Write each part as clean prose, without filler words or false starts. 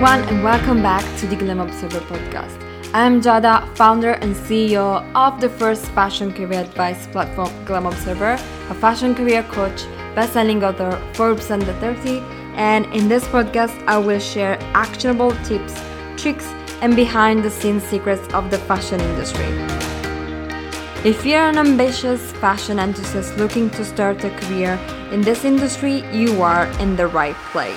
everyone, and welcome back to the Glam Observer podcast. I'm Jada, founder and CEO of the first fashion career advice platform, Glam Observer, a fashion career coach, best-selling author, Forbes Under 30, and in this podcast, I will share actionable tips, tricks, and behind-the-scenes secrets of the fashion industry. If you're an ambitious fashion enthusiast looking to start a career in this industry, you are in the right place.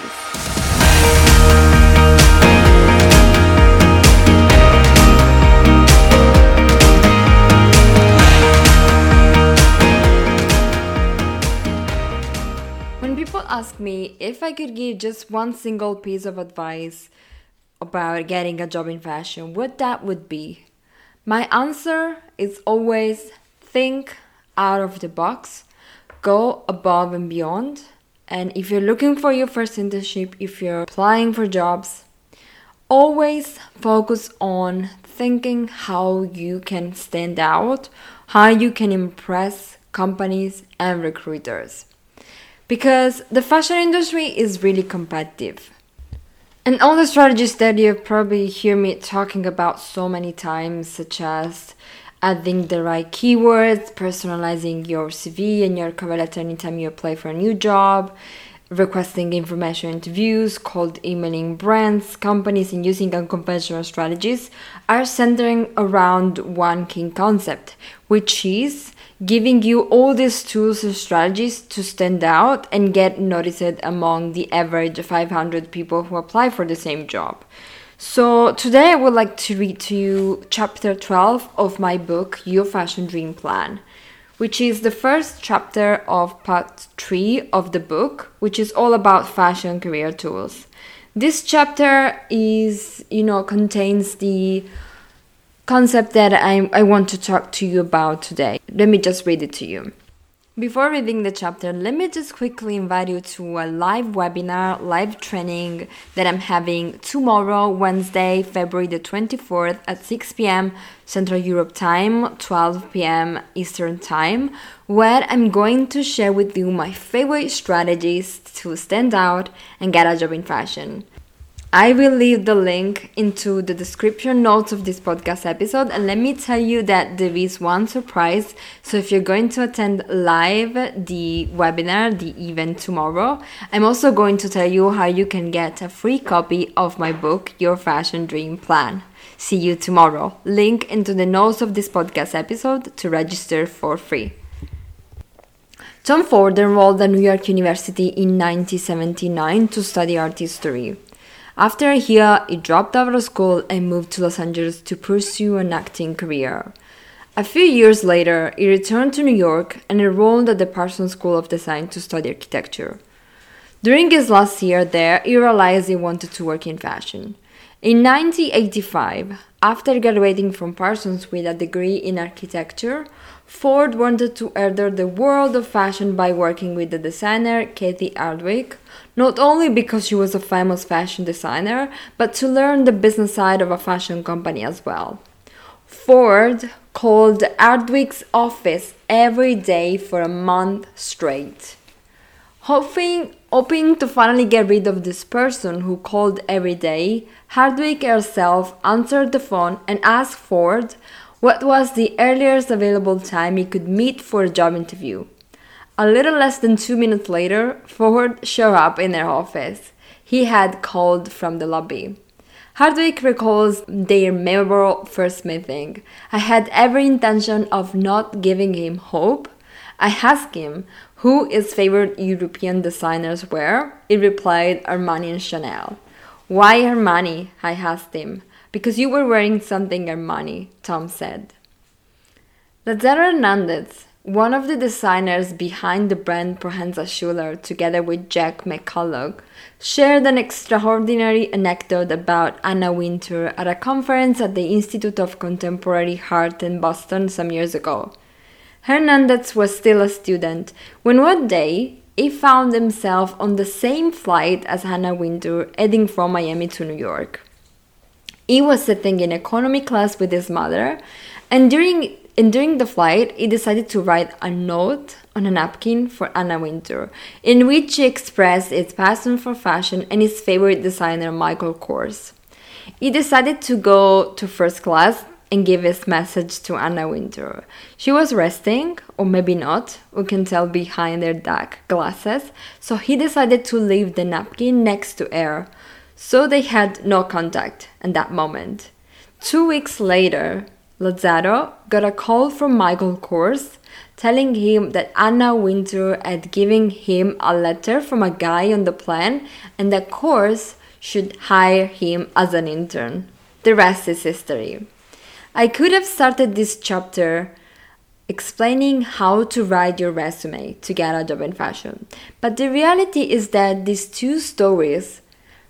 When people ask me if I could give just one single piece of advice about getting a job in fashion, what that would be, my answer is always think out of the box, go above and beyond. And if you're looking for your first internship, if you're applying for jobs, always focus on thinking how you can stand out, how you can impress companies and recruiters. Because the fashion industry is really competitive. And all the strategies that you probably hear me talking about so many times, such as adding the right keywords, personalizing your CV and your cover letter anytime you apply for a new job, requesting information interviews, cold emailing brands, companies, and using unconventional strategies are centering around one key concept, which is giving you all these tools and strategies to stand out and get noticed among the average 500 people who apply for the same job. So today I would like to read to you chapter 12 of my book, Your Fashion Dream Plan, which is the first chapter of part 3 of the book, which is all about fashion career tools. This chapter is, contains the concept that I want to talk to you about today. Let me just read it to you. Before reading the chapter, let me just quickly invite you to a live webinar, live training that I'm having tomorrow, Wednesday, February the 24th at 6 p.m. Central Europe time, 12 p.m. Eastern time, where I'm going to share with you my favorite strategies to stand out and get a job in fashion. I will leave the link into the description notes of this podcast episode, and let me tell you that there is one surprise. So if you're going to attend live the webinar, the event tomorrow, I'm also going to tell you how you can get a free copy of my book, Your Fashion Dream Plan. See you tomorrow. Link into the notes of this podcast episode to register for free. Tom Ford enrolled at New York University in 1979 to study art history. After a year, he dropped out of school and moved to Los Angeles to pursue an acting career. A few years later, he returned to New York and enrolled at the Parsons School of Design to study architecture. During his last year there, he realized he wanted to work in fashion. In 1985, after graduating from Parsons with a degree in architecture, Ford wanted to enter the world of fashion by working with the designer Cathy Hardwick, not only because she was a famous fashion designer, but to learn the business side of a fashion company as well. Ford called Hardwick's office every day for a month straight. Hoping to finally get rid of this person who called every day, Hardwick herself answered the phone and asked Ford what was the earliest available time he could meet for a job interview. A little less than 2 minutes later, Ford showed up in their office. He had called from the lobby. Hardwick recalls their memorable first meeting. I had every intention of not giving him hope. I asked him who his favorite European designers were. He replied, Armani and Chanel. Why Armani? I asked him. Because you were wearing something Armani, Tom said. Lazaro Hernandez, one of the designers behind the brand Proenza Schouler, together with Jack McCollough, shared an extraordinary anecdote about Anna Wintour at a conference at the Institute of Contemporary Art in Boston some years ago. Hernandez was still a student when one day he found himself on the same flight as Anna Wintour heading from Miami to New York. He was sitting in economy class with his mother, and during And during the flight, he decided to write a note on a napkin for Anna Wintour, in which he expressed his passion for fashion and his favorite designer, Michael Kors. He decided to go to first class and give his message to Anna Wintour. She was resting, or maybe not, we can tell behind their dark glasses, so he decided to leave the napkin next to her, so they had no contact at that moment. 2 weeks later, Lazaro got a call from Michael Kors telling him that Anna Wintour had given him a letter from a guy on the plane and that Kors should hire him as an intern. The rest is history. I could have started this chapter explaining how to write your resume to get a job in fashion, but the reality is that these two stories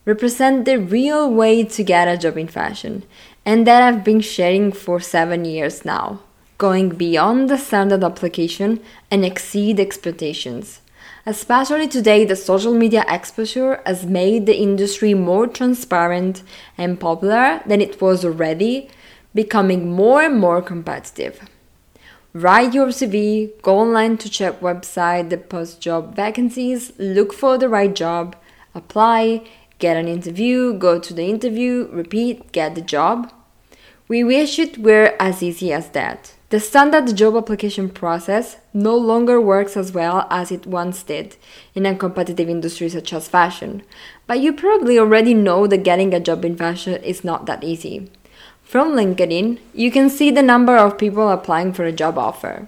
represent the real way to get a job in fashion, and that I've been sharing for 7 years now, going beyond the standard application and exceed expectations. Especially today, the social media exposure has made the industry more transparent and popular than it was already, becoming more and more competitive. Write your CV, go online to check websites that post job vacancies, look for the right job, apply, get an interview, go to the interview, repeat, get the job. We wish it were as easy as that. The standard job application process no longer works as well as it once did in a competitive industry such as fashion, but you probably already know that getting a job in fashion is not that easy. From LinkedIn, you can see the number of people applying for a job offer.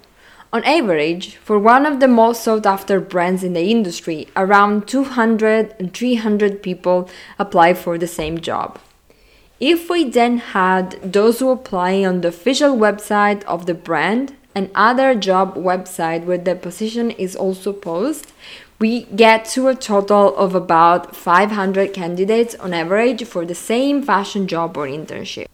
On average, for one of the most sought-after brands in the industry, around 200 and 300 people apply for the same job. If we then had those who apply on the official website of the brand and other job website where the position is also posted, we get to a total of about 500 candidates on average for the same fashion job or internship.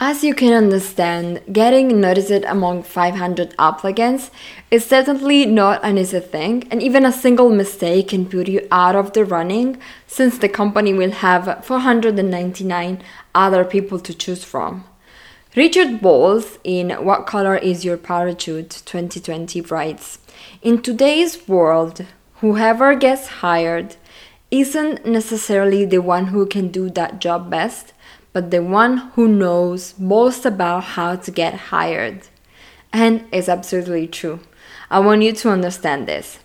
As you can understand, getting noticed among 500 applicants is certainly not an easy thing, and even a single mistake can put you out of the running, since the company will have 499 other people to choose from. Richard Bowles in What Color Is Your Parachute? 2020 writes, "In today's world, whoever gets hired isn't necessarily the one who can do that job best, but the one who knows most about how to get hired." And it's absolutely true. I want you to understand this.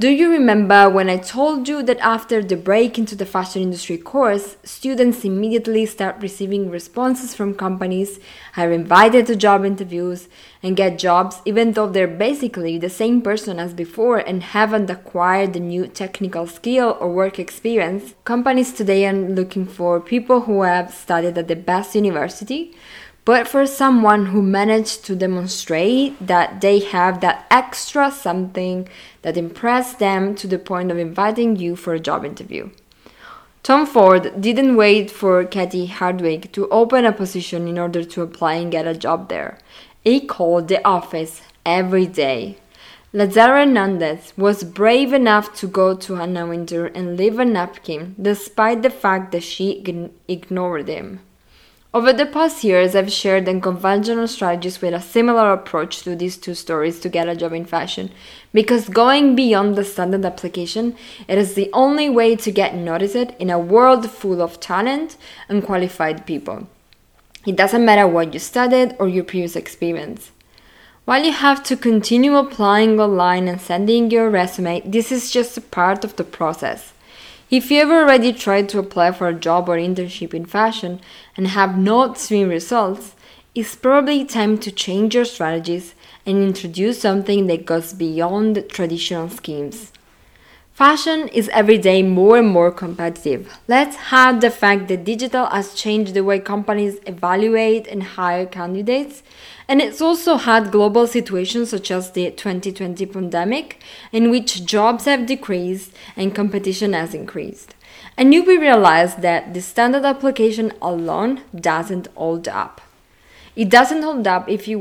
Do you remember when I told you that after the break into the fashion industry course, students immediately start receiving responses from companies, are invited to job interviews, and get jobs even though they're basically the same person as before and haven't acquired the new technical skill or work experience? Companies today are looking for people who have studied at the best university, but for someone who managed to demonstrate that they have that extra something that impressed them to the point of inviting you for a job interview. Tom Ford didn't wait for Cathy Hardwick to open a position in order to apply and get a job there. He called the office every day. Lazaro Hernandez was brave enough to go to Anna Wintour and leave a napkin, despite the fact that she ignored him. Over the past years, I've shared unconventional strategies with a similar approach to these two stories to get a job in fashion, because going beyond the standard application, it is the only way to get noticed in a world full of talent and qualified people. It doesn't matter what you studied or your previous experience. While you have to continue applying online and sending your resume, this is just a part of the process. If you ever already tried to apply for a job or internship in fashion and have not seen results, it's probably time to change your strategies and introduce something that goes beyond traditional schemes. Fashion is every day more and more competitive. Let's have the fact that digital has changed the way companies evaluate and hire candidates, and it's also had global situations such as the 2020 pandemic, in which jobs have decreased and competition has increased. And you will realize that the standard application alone doesn't hold up. It doesn't hold up if you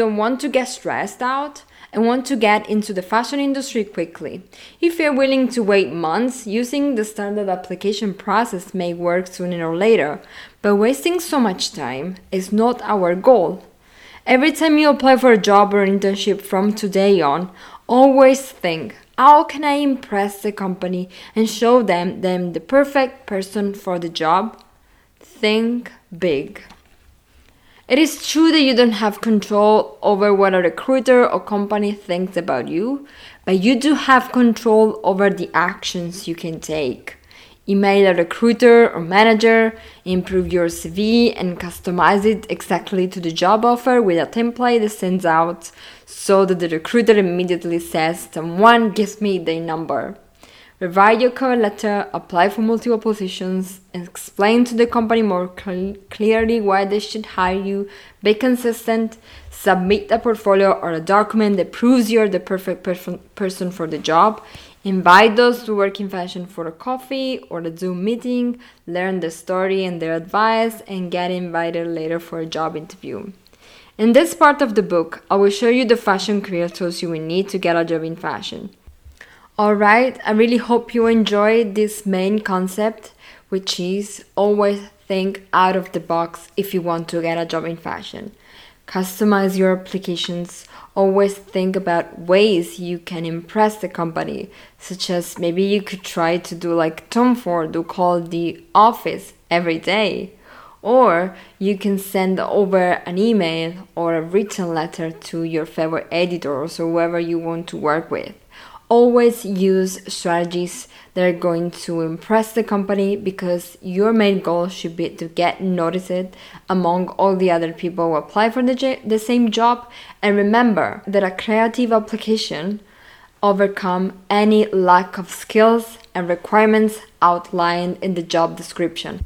don't want to get stressed out and want to get into the fashion industry quickly. If you're willing to wait months, using the standard application process may work sooner or later, but wasting so much time is not our goal. Every time you apply for a job or internship from today on, always think, how can I impress the company and show them that I'm the perfect person for the job? Think big. It is true that you don't have control over what a recruiter or company thinks about you, but you do have control over the actions you can take. Email a recruiter or manager, improve your CV and customize it exactly to the job offer with a template that sends out so that the recruiter immediately says, someone gives me their number. Revise your cover letter, apply for multiple positions, explain to the company more clearly why they should hire you, be consistent, submit a portfolio or a document that proves you're the perfect person for the job, invite those to work in fashion for a coffee or a Zoom meeting, learn their story and their advice, and get invited later for a job interview. In this part of the book, I will show you the fashion career tools you will need to get a job in fashion. Alright, I really hope you enjoyed this main concept, which is always think out of the box if you want to get a job in fashion. Customize your applications, always think about ways you can impress the company, such as maybe you could try to do like Tom Ford, who called the office every day. Or you can send over an email or a written letter to your favorite editors or whoever you want to work with. Always use strategies that are going to impress the company, because your main goal should be to get noticed among all the other people who apply for the same job. And remember that a creative application overcomes any lack of skills and requirements outlined in the job description.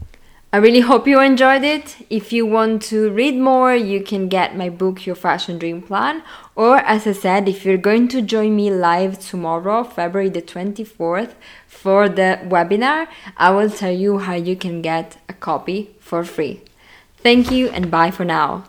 I really hope you enjoyed it. If you want to read more, you can get my book, Your Fashion Dream Plan. Or as I said, if you're going to join me live tomorrow, February the 24th, for the webinar, I will tell you how you can get a copy for free. Thank you and bye for now.